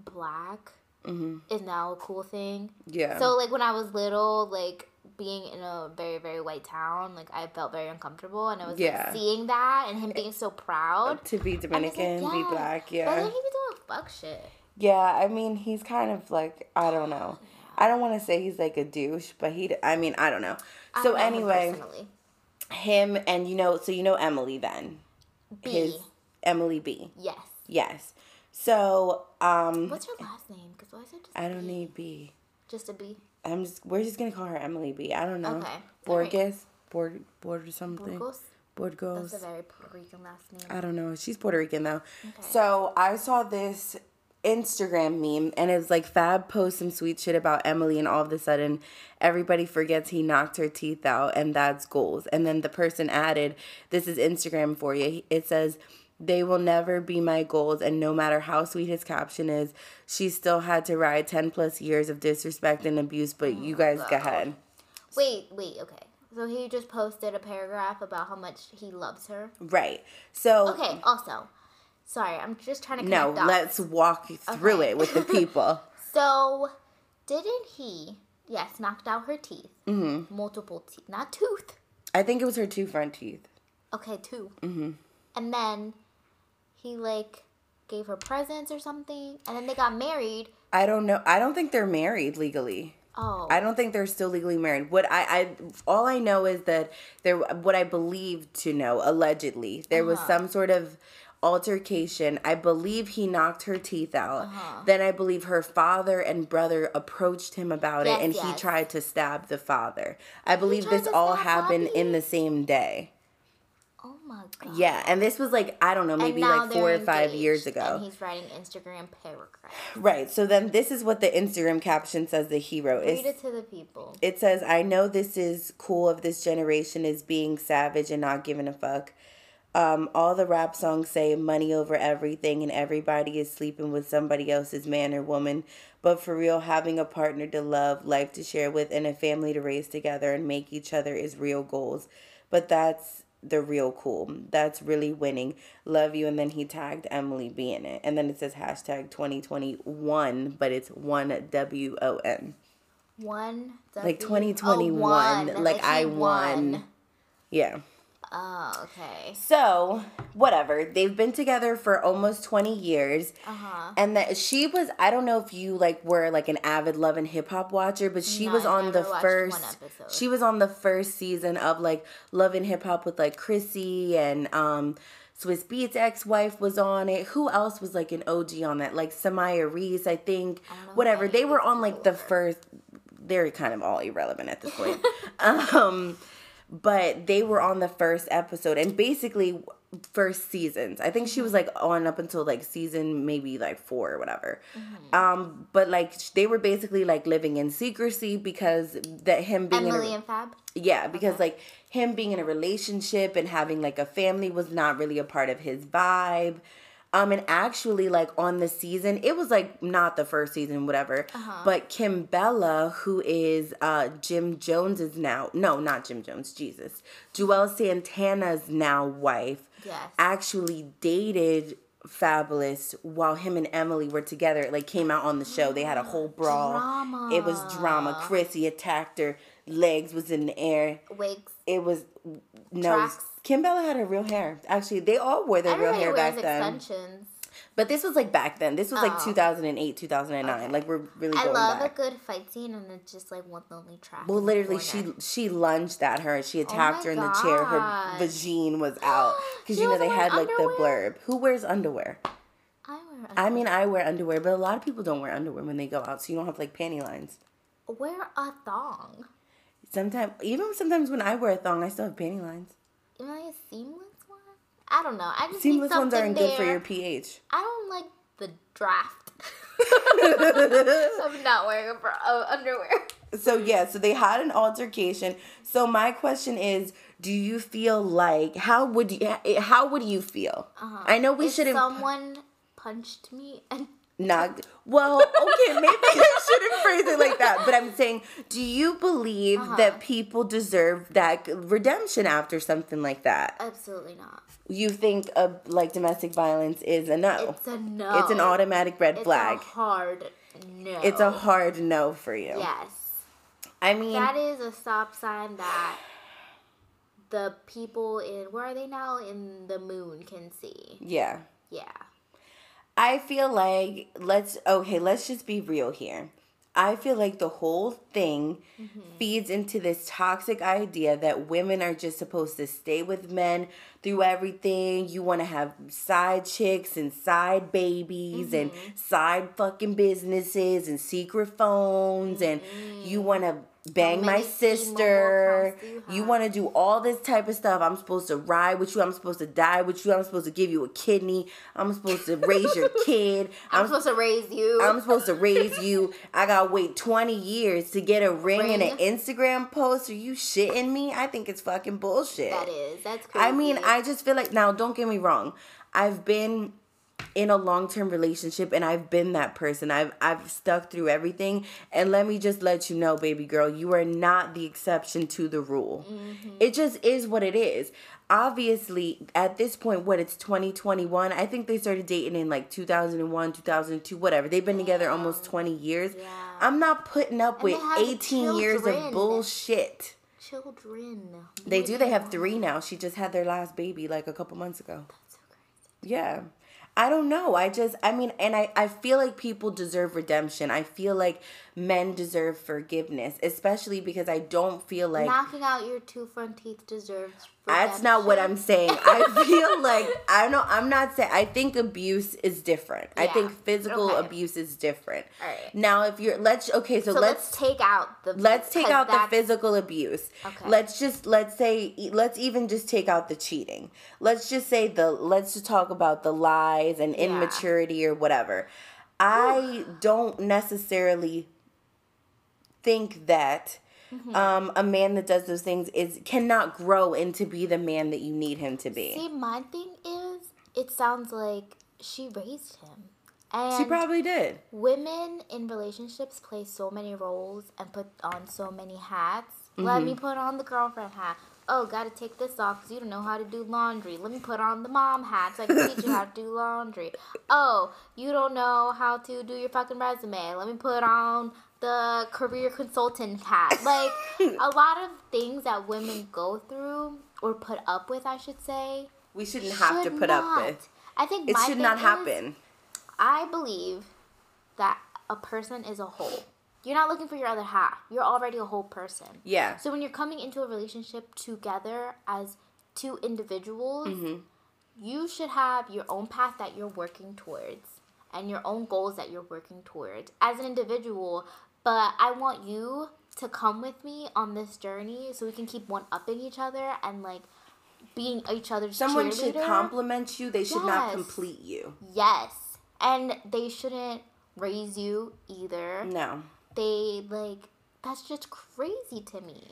black mm-hmm. is now a cool thing. Yeah. So like when I was little, like being in a very very white town, like I felt very uncomfortable, and I was yeah. like seeing that and him being so proud to be Dominican, like, yeah. be black. Yeah. But then he was doing fuck shit. Yeah, I mean he's kind of like I don't know. I don't want to say he's like a douche, but he, I mean, I don't know. I so don't know anyway, him, him and you know, so you know Emily then. B. His, Emily B. Yes. Yes. So, um. What's her last name? Because why is it just I don't B? Need B. Just a B? I'm just, we're just going to call her Emily B. I don't know. Okay. Borges? Right. Bord, Bord or something? Borgos? Borgos. That's a very Puerto Rican last name. I don't know. She's Puerto Rican though. Okay. So, I saw this Instagram meme, and it's like Fab posts some sweet shit about Emily, and all of a sudden everybody forgets he knocked her teeth out, and that's goals. And then the person added, this is Instagram for you. It says, they will never be my goals, and no matter how sweet his caption is, she still had to ride ten plus years of disrespect and abuse, but you guys go ahead. Wait, wait, okay. So he just posted a paragraph about how much he loves her? Right. So. Okay, also. Sorry, I'm just trying to connect No, dots. Let's walk through okay. it with the people. So, didn't he, yes, knocked out her teeth. Mm-hmm. Multiple teeth. Not tooth. I think it was her two front teeth. Okay, two. Mm-hmm. And then he, like, gave her presents or something. And then they got married. I don't know. I don't think they're married legally. Oh. I don't think they're still legally married. What I, I all I know is that there, what I believe to know, allegedly, there uh-huh. was some sort of altercation. I believe he knocked her teeth out. Uh-huh. Then I believe her father and brother approached him about yes, it, and yes. he tried to stab the father. I believe this all happened Bobby? in the same day. Oh my god. Yeah, and this was like, I don't know, maybe like four or five years ago. And he's writing Instagram paragraphs. Right, so then this is what the Instagram caption says that he wrote. Read it to the people. It says, I know this is cool of this generation is being savage and not giving a fuck. Um, all the rap songs say money over everything, and everybody is sleeping with somebody else's man or woman. But for real, having a partner to love, life to share with, and a family to raise together and make each other is real goals. But that's the real cool. That's really winning. Love you. And then he tagged Emily B in it. And then it says hashtag twenty twenty-one, but it's one W O N. One W O N. Like twenty twenty-one. Like, like I won. won. Yeah. Oh, okay. So, whatever. They've been together for almost twenty years. Uh-huh. And that she was, I don't know if you like were like an avid Love and Hip-Hop watcher, but she no, was on the first she was on the first season of like Love and Hip-Hop with like Chrissy and um Swiss Beats' ex-wife was on it. Who else was like an O G on that? Like Samaya Reese, I think. I whatever. They were on like the first, they're kind of all irrelevant at this point. um But they were on the first episode and basically first seasons. I think she was like on up until like season maybe like four or whatever. Mm-hmm. Um, but like they were basically like living in secrecy because that him being Emily in a, and Fab. Yeah, because okay. like him being in a relationship and having like a family was not really a part of his vibe. Um, and actually, like, on the season, it was, like, not the first season, whatever, uh-huh. but Kimbella, who is uh, Jim Jones's now, no, not Jim Jones, Jesus, Joel Santana's now wife, yes. actually dated Fabolous while him and Emily were together. It, like, came out on the show. They had a whole brawl. Drama. It was drama. Chrissy attacked her. Legs was in the air. Wigs. It was, no. Tracks. Kimbella had her real hair. Actually, they all wore their real hair back then. Everybody wears extensions. But this was like back then. This was oh. like two thousand eight, two thousand nine. Okay. Like we're really I going back. I love a good fight scene and it's just like one lonely track. Well, literally, she she lunged at her. She attacked oh her in God. the chair. Her vagina was out. Because, you know, they had like underwear? the blurb. Who wears underwear? I wear underwear. I mean, I wear underwear, but a lot of people don't wear underwear when they go out. So you don't have like panty lines. Wear a thong. Sometimes, even sometimes when I wear a thong, I still have panty lines. Am I a seamless one? I don't know. I just seamless need ones aren't there. Good for your pH. I don't like the draft. I'm not wearing a bra, uh, underwear. So yeah, so they had an altercation. So my question is, do you feel like how would you how would you feel? Uh-huh. I know we shouldn't. Someone punched me and Nag. Well, okay, maybe I shouldn't phrase it like that. But I'm saying, do you believe uh-huh. that people deserve that redemption after something like that? Absolutely not. You think of, like, domestic violence is a no? It's a no. It's an automatic red it's flag. It's a hard no. It's a hard no for you. Yes. I mean, that is a stop sign that the people in, where are they now? In the moon can see. Yeah. Yeah. I feel like, let's, okay, let's just be real here. I feel like the whole thing mm-hmm. feeds into this toxic idea that women are just supposed to stay with men through everything. You want to have side chicks and side babies mm-hmm. and side fucking businesses and secret phones mm-hmm. and you want to bang my sister. You want to do all this type of stuff. I'm supposed to ride with you. I'm supposed to die with you. I'm supposed to give you a kidney. I'm supposed to raise your kid. I'm, I'm supposed to raise you. I'm supposed to raise you. I got to wait twenty years to get a ring, ring and an Instagram post. Are you shitting me? I think it's fucking bullshit. That is. That's crazy. I mean, I just feel like, now don't get me wrong. I've been in a long-term relationship, and I've been that person. I've I've stuck through everything, and let me just let you know, baby girl, you are not the exception to the rule. Mm-hmm. It just is what it is. Obviously, at this point, what, it's twenty twenty-one, I think they started dating in like two thousand one, two thousand two, whatever. They've been Damn. together almost twenty years. Yeah. I'm not putting up and with eighteen years of bullshit. Children. They yeah. do. They have three now. She just had their last baby like a couple months ago. That's so crazy. Yeah. I don't know. I just, I mean, and I, I feel like people deserve redemption. I feel like men deserve forgiveness, especially because I don't feel like... Knocking out your two front teeth deserves redemption. That's not what I'm saying. I feel like, I know, I'm not saying, I think abuse is different. Yeah. I think physical okay. abuse is different. All right. Now, if you're, let's, okay, so, so let's... let's take out the... Let's take out that's... the physical abuse. Okay. Let's just, let's say, let's even just take out the cheating. Let's just say the, let's just talk about the lie and yeah. immaturity or whatever. I don't necessarily think that mm-hmm. um, a man that does those things is cannot grow into be the man that you need him to be. See, my thing is, it sounds like she raised him. And she probably did. Women in relationships play so many roles and put on so many hats. Mm-hmm. Let me put on the girlfriend hat. Oh, gotta take this off because you don't know how to do laundry. Let me put on the mom hat so I can teach you how to do laundry. Oh, you don't know how to do your fucking resume. Let me put on the career consultant hat. Like, a lot of things that women go through or put up with, I should say. We shouldn't have should to put not. up with. I think it my should not happen. Is, I believe that a person is a whole. You're not looking for your other half. You're already a whole person. Yeah. So when you're coming into a relationship together as two individuals, mm-hmm. you should have your own path that you're working towards and your own goals that you're working towards as an individual. But I want you to come with me on this journey so we can keep one-upping each other and, like, being each other's Someone cheerleader. Someone should compliment you. They should yes. not complete you. Yes. And they shouldn't raise you either. No. They, like, that's just crazy to me.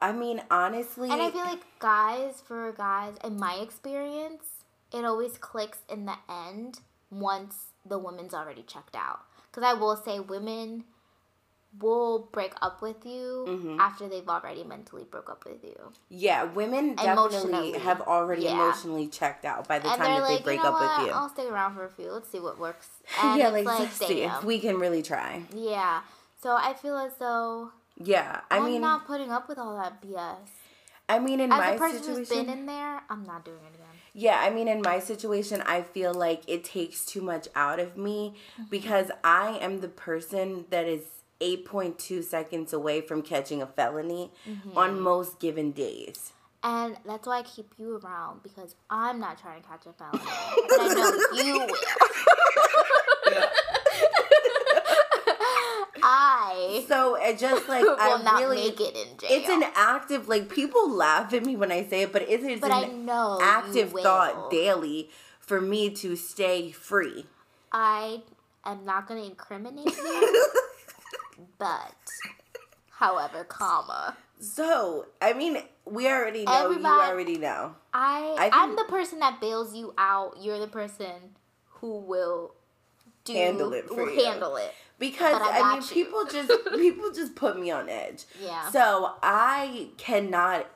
I mean, honestly. And I feel like guys, for guys, in my experience, it always clicks in the end once the woman's already checked out. Because I will say women will break up with you mm-hmm. after they've already mentally broke up with you. Yeah, women definitely have already yeah. emotionally checked out by the and time that like, they break you know up what? with you. I'll stay around for a few. Let's see what works. And yeah, like, like let's see if we can really try. Yeah. So I feel as though yeah, I I'm mean, not putting up with all that B S. I mean, in as my situation... As a person who's been in there, I'm not doing it again. Yeah, I mean, in my situation, I feel like it takes too much out of me because I am the person that is eight point two seconds away from catching a felony mm-hmm. on most given days. And that's why I keep you around because I'm not trying to catch a felony. But I know you will. Yeah. I so it just like will I not really make it in jail. It's an active like people laugh at me when I say it, but it is but an I know active thought daily for me to stay free. I am not going to incriminate you, but however, comma. So I mean, we already know. Everybody, you already know. I, I think, I'm the person that bails you out. You're the person who will do, handle it for you. Handle it. Because I, I mean, you. people just people just put me on edge. Yeah. So I cannot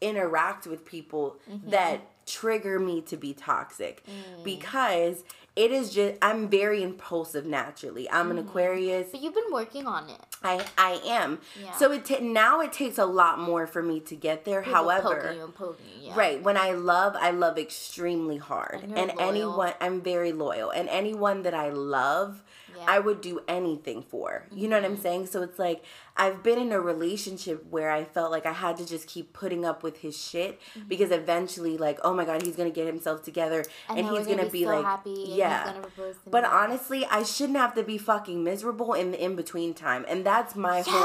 interact with people mm-hmm. that trigger me to be toxic mm. because it is just I'm very impulsive naturally. I'm mm. an Aquarius. But you've been working on it. I I am. Yeah. So it t- now it takes a lot more for me to get there. People However, poking you and poking you, yeah. right when I love, I love extremely hard, and, and anyone I'm very loyal, and anyone that I love. Yeah. I would do anything for. You know what I'm saying? So it's like I've been in a relationship where I felt like I had to just keep putting up with his shit mm-hmm. because eventually, like, oh my God, he's gonna get himself together and, and he's gonna, gonna be, be so like, happy yeah. And he's gonna propose to but me. Honestly, I shouldn't have to be fucking miserable in the in between time, and that's my yes! whole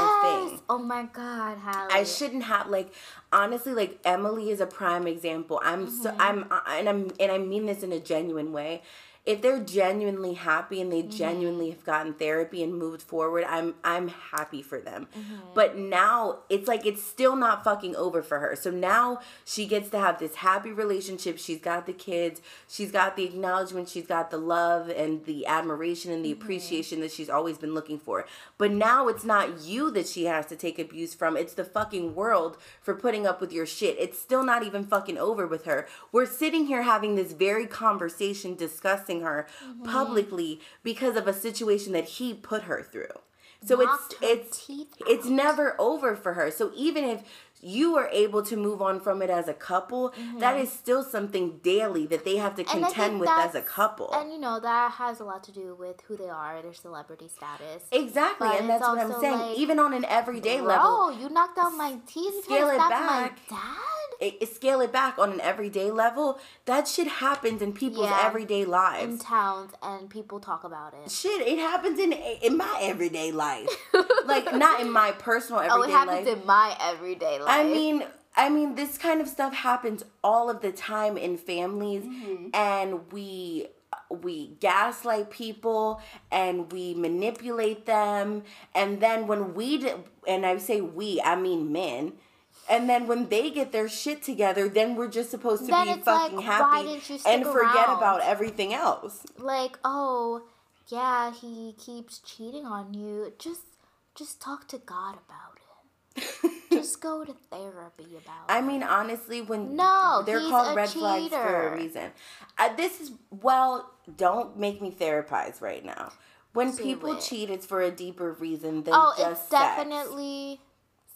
thing. Oh my God, Halle. I shouldn't have like. Honestly, like Emily is a prime example. I'm mm-hmm. so I'm and I'm and I mean this in a genuine way. If they're genuinely happy and they mm-hmm. genuinely have gotten therapy and moved forward, I'm I'm happy for them. Mm-hmm. But now it's like it's still not fucking over for her. So now she gets to have this happy relationship. She's got the kids. She's got the acknowledgement. She's got the love and the admiration and the appreciation mm-hmm. that she's always been looking for. But now it's not you that she has to take abuse from. It's the fucking world for putting up with your shit. It's still not even fucking over with her. We're sitting here having this very conversation discussing her mm-hmm. publicly because of a situation that he put her through. So Knocked it's it's it's never over for her. So even if you are able to move on from it as a couple, mm-hmm. that is still something daily that they have to contend with as a couple. And you know, that has a lot to do with who they are, their celebrity status. Exactly, but and that's what I'm saying. Like, even on an everyday bro, level. Oh, you knocked out my teeth. You scale it back. My dad? It, scale it back on an everyday level. That shit happens in people's yeah, everyday lives. In towns, and people talk about it. Shit, it happens in in my everyday life. Like, not in my personal everyday life. Oh, it happens life. in my everyday life. I mean, I mean, this kind of stuff happens all of the time in families, mm-hmm. and we... we gaslight people and we manipulate them, and then when we d- and I say we, I mean men. And then when they get their shit together, then we're just supposed to then be fucking like, happy and forget around? about everything else. Like, oh, yeah, he keeps cheating on you. Just just talk to God about it. Just go to therapy about I it. I mean, honestly, when no, they're called red cheater. flags for a reason. Uh, this is, well, don't make me therapize right now. When Do people it. cheat, it's for a deeper reason than oh, just it's sex. Definitely...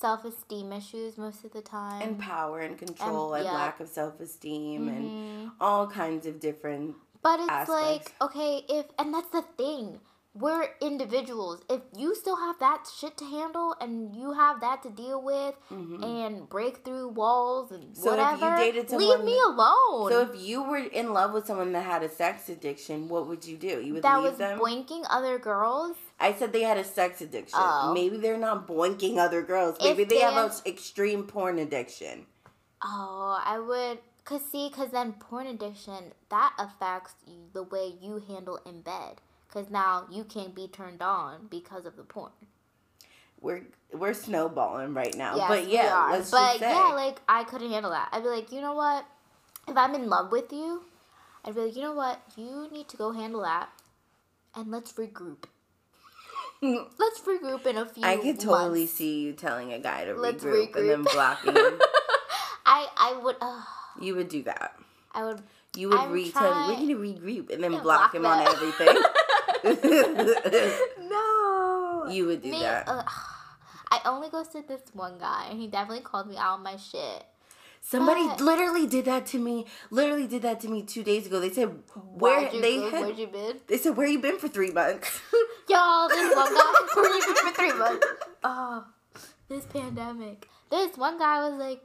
self-esteem issues most of the time. And power and control and, yeah. and lack of self-esteem mm-hmm. and all kinds of different But it's aspects. like, okay, if... And that's the thing. We're individuals. If you still have that shit to handle and you have that to deal with mm-hmm. and break through walls and so whatever, if you dated someone, leave me alone. So if you were in love with someone that had a sex addiction, what would you do? You would that leave them? That was boinking other girls? I said they had a sex addiction. Oh. Maybe they're not boinking other girls. Maybe if they have an extreme porn addiction. Oh, I would... Because see, because then porn addiction, that affects the way you handle in bed. Because now you can't be turned on because of the porn. We're we're snowballing right now. Yes, but yeah, let's but just say. yeah, like, I couldn't handle that. I'd be like, you know what? If I'm in love with you, I'd be like, you know what? You need to go handle that. And let's regroup. Let's regroup in a few months. I could totally months. see you telling a guy to regroup, regroup and then blocking him. I, I would... Uh, you would do that. I would... You would read tell him, we're going to regroup, and then block, block him that. on everything. No. You would do Maybe, that. Uh, I only ghosted this one guy, and he definitely called me out on my shit. Somebody but, literally did that to me. Literally did that to me two days ago. They said, "Where you they go, had, where'd you been?" They said, "Where you been for three months?" Y'all, this one guy, where you been for three months? Oh, this pandemic. This one guy was like,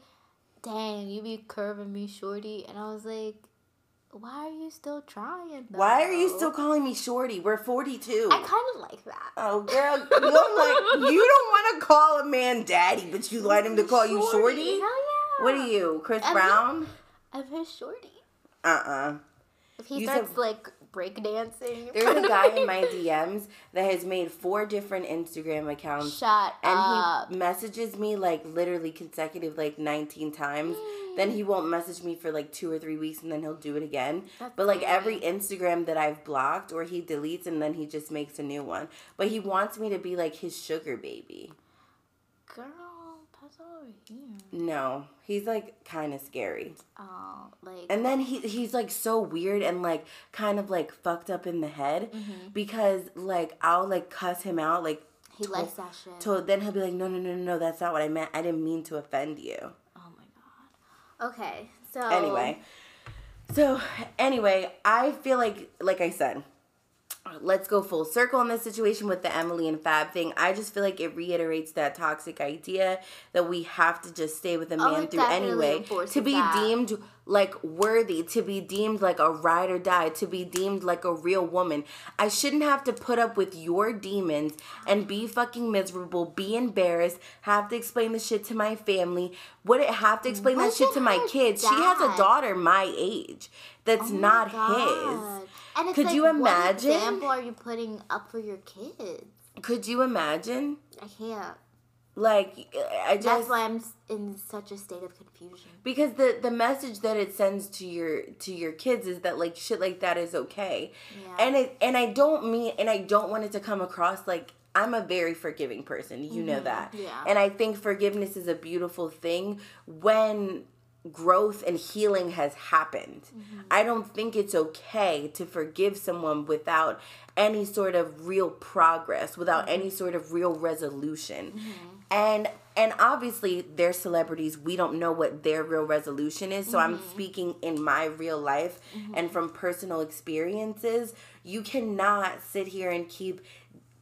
"Dang, you be curving me, shorty," and I was like, "Why are you still trying, though? Why are you still calling me shorty? We're forty-two. I kind of like that. Oh, girl. You don't, like, you don't want to call a man daddy, but you let him to call shorty. you shorty? Hell yeah. What are you, Chris I'm Brown? His, I'm his shorty. Uh-uh. If he you starts, said, like, breakdancing. There's a guy in my D Ms that has made four different Instagram accounts. Shut and up. And he messages me, like, literally consecutive, like, nineteen times. Mm. then he won't message me for like two or three weeks and then he'll do it again. That's but like funny. Every Instagram that I've blocked or he deletes and then he just makes a new one. But he wants me to be like his sugar baby. Girl, that's over here. No, he's like kind of scary. Oh, like. And then he he's like so weird and like kind of like fucked up in the head mm-hmm. because like I'll like cuss him out like. He told, likes that shit. So then he'll be like, no, no, no, no, no, that's not what I meant. I didn't mean to offend you. Oh, my God. Okay, so. Anyway. So, anyway, I feel like, like I said, let's go full circle in this situation with the Emily and Fab thing. I just feel like it reiterates that toxic idea that we have to just stay with a man oh, through anyway. To be that. Deemed like worthy, to be deemed like a ride or die, to be deemed like a real woman. I shouldn't have to put up with your demons and be fucking miserable, be embarrassed, have to explain the shit to my family. Wouldn't have to explain that shit to my kids. Dad? She has a daughter my age that's oh not God. His. And it's could like, you imagine? What example are you putting up for your kids? Could you imagine? I can't. Like, I just... That's why I'm in such a state of confusion. Because the, the message that it sends to your to your kids is that, like, shit like that is okay. Yeah. And it, and I don't mean... And I don't want it to come across, like... I'm a very forgiving person. You mm-hmm. know that. Yeah. And I think forgiveness is a beautiful thing when... growth and healing has happened. Mm-hmm. I don't think it's okay to forgive someone without any sort of real progress, without mm-hmm. any sort of real resolution. Mm-hmm. And and obviously they're celebrities. We don't know what their real resolution is. So mm-hmm. I'm speaking in my real life mm-hmm. and from personal experiences. You cannot sit here and keep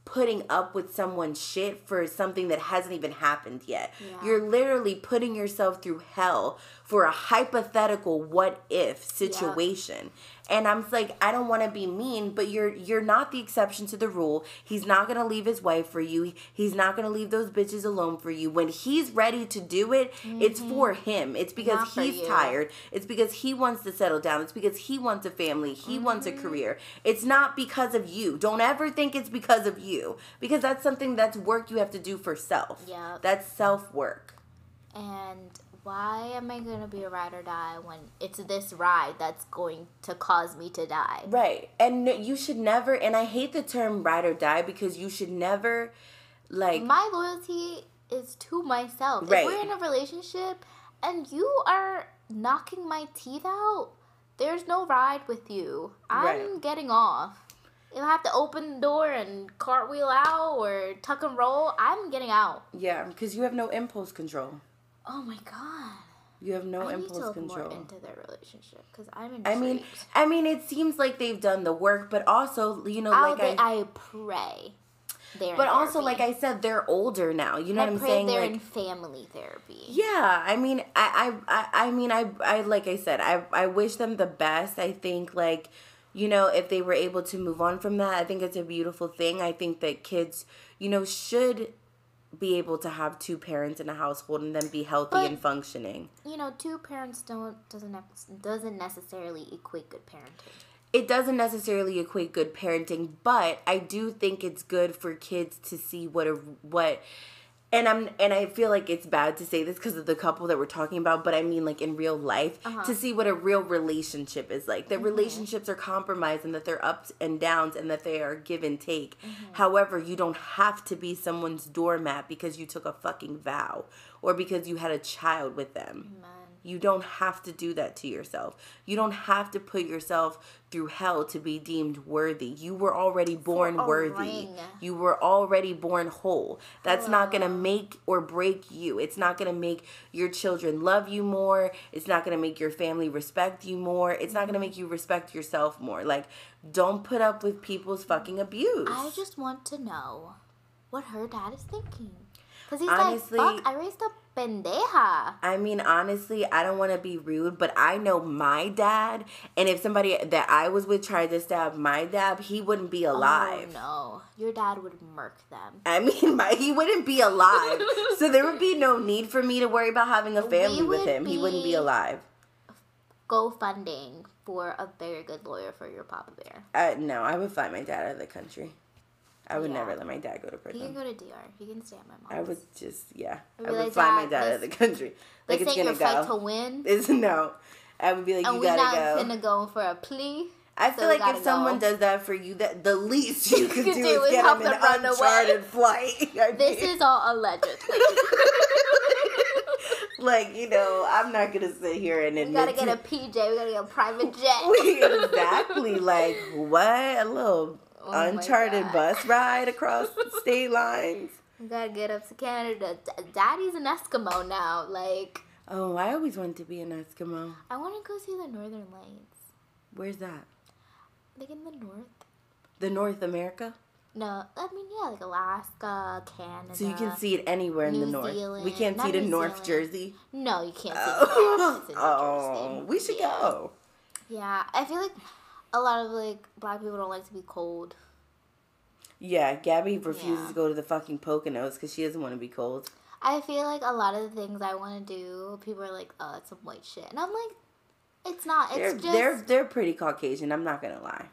putting up with someone's shit for something that hasn't even happened yet. Yeah. You're literally putting yourself through hell for a hypothetical what if situation. Yeah. And I'm like, I don't want to be mean, but you're you're not the exception to the rule. He's not going to leave his wife for you. He's not going to leave those bitches alone for you. When he's ready to do it, mm-hmm. it's for him. It's because not he's tired. It's because he wants to settle down. It's because he wants a family. He mm-hmm. wants a career. It's not because of you. Don't ever think it's because of you. You, because that's something that's work you have to do for self. Yeah. That's self work. And why am I going to be a ride or die when it's this ride that's going to cause me to die? Right. And you should never, and I hate the term ride or die because you should never, like. My loyalty is to myself. Right. If we're in a relationship and you are knocking my teeth out, there's no ride with you. I'm right. getting off. You'll have to open the door and cartwheel out or tuck and roll. I'm getting out. Yeah, because you have no impulse control. Oh, my God. You have no I impulse need to control. I more into their relationship because I'm intrigued. I mean, I mean, it seems like they've done the work, but also, you know, I'll like they, I... I pray they're But in also, like I said, they're older now. You know I what I'm saying? They're like, in family therapy. Yeah. I mean, I, I, I, I mean, I, I, like I said, I, I wish them the best. I think, like... You know, if they were able to move on from that, I think it's a beautiful thing. I think that kids, you know, should be able to have two parents in a household and then be healthy but, and functioning. You know, two parents don't doesn't doesn't necessarily equate good parenting. It doesn't necessarily equate good parenting, but I do think it's good for kids to see what a what. And I'm and I feel like it's bad to say this because of the couple that we're talking about, but I mean like in real life uh-huh. to see what a real relationship is like. That mm-hmm. relationships are compromised and that they're ups and downs and that they are give and take. Mm-hmm. However, you don't have to be someone's doormat because you took a fucking vow or because you had a child with them. Amen. You don't have to do that to yourself. You don't have to put yourself through hell to be deemed worthy. You were already born oh, worthy. Ring. You were already born whole. That's Hello. Not going to make or break you. It's not going to make your children love you more. It's not going to make your family respect you more. It's mm-hmm. not going to make you respect yourself more. Like, don't put up with people's fucking abuse. I just want to know what her dad is thinking. Because he's Honestly, like, fuck, I raised up. Pendeja. I mean, honestly, I don't want to be rude, but I know my dad, and if somebody that I was with tried to stab my dad, he wouldn't be alive. Oh, no. Your dad would murk them. I mean, my, he wouldn't be alive. So there would be no need for me to worry about having a family with him. He wouldn't be alive. Go funding for a very good lawyer for your Papa Bear. Uh, no, I would find my dad out of the country. I would yeah. never let my dad go to prison. He can go to D R. He can stay at my mom's. I would just, yeah. I would like, fly dad, my dad out of the country. Like, it's going to go. Like, to win. It's, no. I would be like, and you gotta go. And we're not going to go for a plea. I feel so like if someone go. does that for you, that the least you could do, do is get them an uncharted away. flight. I this mean. is all allegedly. Like, you know, I'm not going to sit here and admit we got to get a P J. We got to get a private jet. Exactly. Like, what? A little oh uncharted bus ride across state lines. We got to get up to Canada. Daddy's an Eskimo now. Like. Oh, I always wanted to be an Eskimo. I want to go see the Northern Lights. Where's that? Like in the north. The North America? No, I mean, yeah, like Alaska, Canada. So you can see it anywhere in New the north. Zealand. We can't Not see it in New North Zealand. Jersey? No, you can't oh. see it in North Jersey. Oh, we should yeah. go. Yeah, I feel like a lot of, like, black people don't like to be cold. Yeah, Gabby refuses yeah. to go to the fucking Poconos because she doesn't want to be cold. I feel like a lot of the things I want to do, people are like, oh, it's some white shit. And I'm like, it's not. It's they're, just they're they're pretty Caucasian. I'm not gonna lie.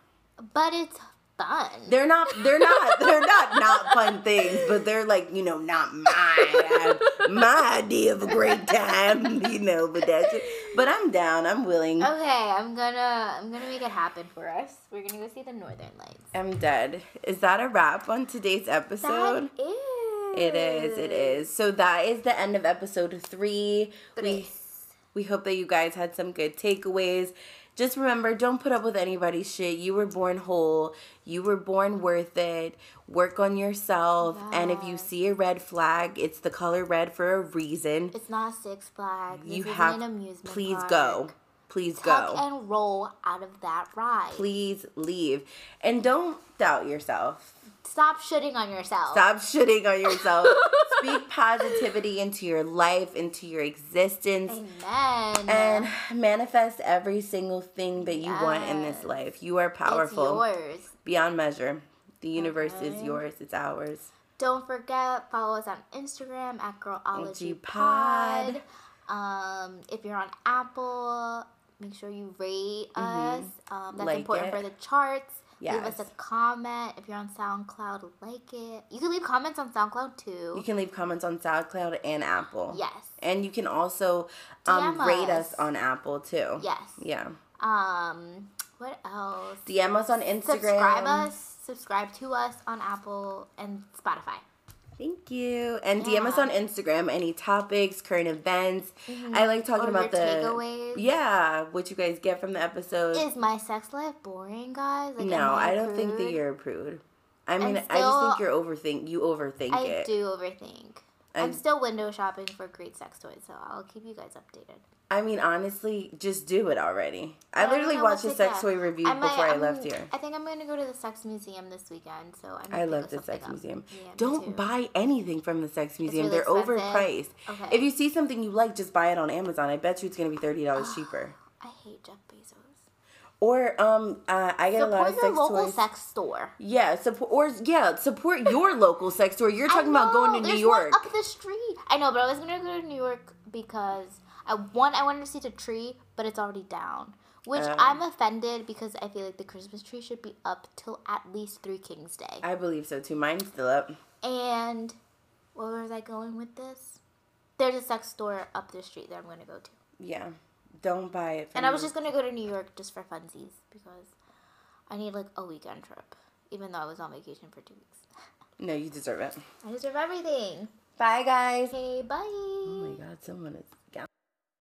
But it's fun. They're not. They're not. They're not not fun things. But they're like, you know, not my my idea of a great time. You know, but that's it. But I'm down. I'm willing. Okay, I'm gonna I'm gonna make it happen for us. We're gonna go see the Northern Lights. I'm dead. Is that a wrap on today's episode? That is. It is. It is. So that is the end of episode three. three. We. We hope that you guys had some good takeaways. Just remember, don't put up with anybody's shit. You were born whole. You were born worth it. Work on yourself. Yes. And if you see a red flag, it's the color red for a reason. It's not Six Flags. You this have, isn't an amusement please park. go. Please Tuck go. and roll out of that ride. Please leave. And don't doubt yourself. Stop shitting on yourself. Stop shitting on yourself. Speak positivity into your life, into your existence. Amen. And manifest every single thing that you yes. want in this life. You are powerful. It's yours. Beyond measure. The universe okay. is yours. It's ours. Don't forget, follow us on Instagram at Girlology Pod. Um, if you're on Apple, make sure you rate mm-hmm. us. Um, that's like important it. for the charts. Yes. Leave us a comment. If you're on SoundCloud, like it. You can leave comments on SoundCloud, too. You can leave comments on SoundCloud and Apple. Yes. And you can also um, rate us. us on Apple, too. Yes. Yeah. Um. What else? D M us on Instagram. Subscribe us. Subscribe to us on Apple and Spotify. Thank you. And yeah. D M us on Instagram, any topics, current events. Mm-hmm. I like talking or about your the takeaways. Yeah, what you guys get from the episode. Is my sex life boring, guys? Like, no, I, I don't think that you're a prude. I mean, still, I just think you're overthink. You overthink I it. I do overthink. I'm, I'm still window shopping for great sex toys, so I'll keep you guys updated. I mean, honestly, just do it already. I, I literally watched a sex toy review I might, before I I'm, left here. I think I'm going to go to the sex museum this weekend. So I'm I love the sex up. museum. Yeah, Don't buy anything from the sex museum. Really They're expensive. overpriced. Okay. If you see something you like, just buy it on Amazon. I bet you it's going to be thirty dollars cheaper. I hate Jeff Bezos. Or um, uh, I get support a lot of sex toys. Support your local sex store. Yeah, support or yeah, support your local sex store. You're talking know, about going to New York. There's one up the street. I know, but I was going to go to New York because I one I wanted to see the tree, but it's already down, which um, I'm offended because I feel like the Christmas tree should be up till at least Three Kings Day. I believe so too. Mine's still up. And where was I going with this? There's a sex store up the street that I'm going to go to. Yeah. Don't buy it. And I was just going to go to New York just for funsies because I need like a weekend trip, even though I was on vacation for two weeks. No, you deserve it. I deserve everything. Bye, guys. Okay, bye. Oh, my God. Someone is...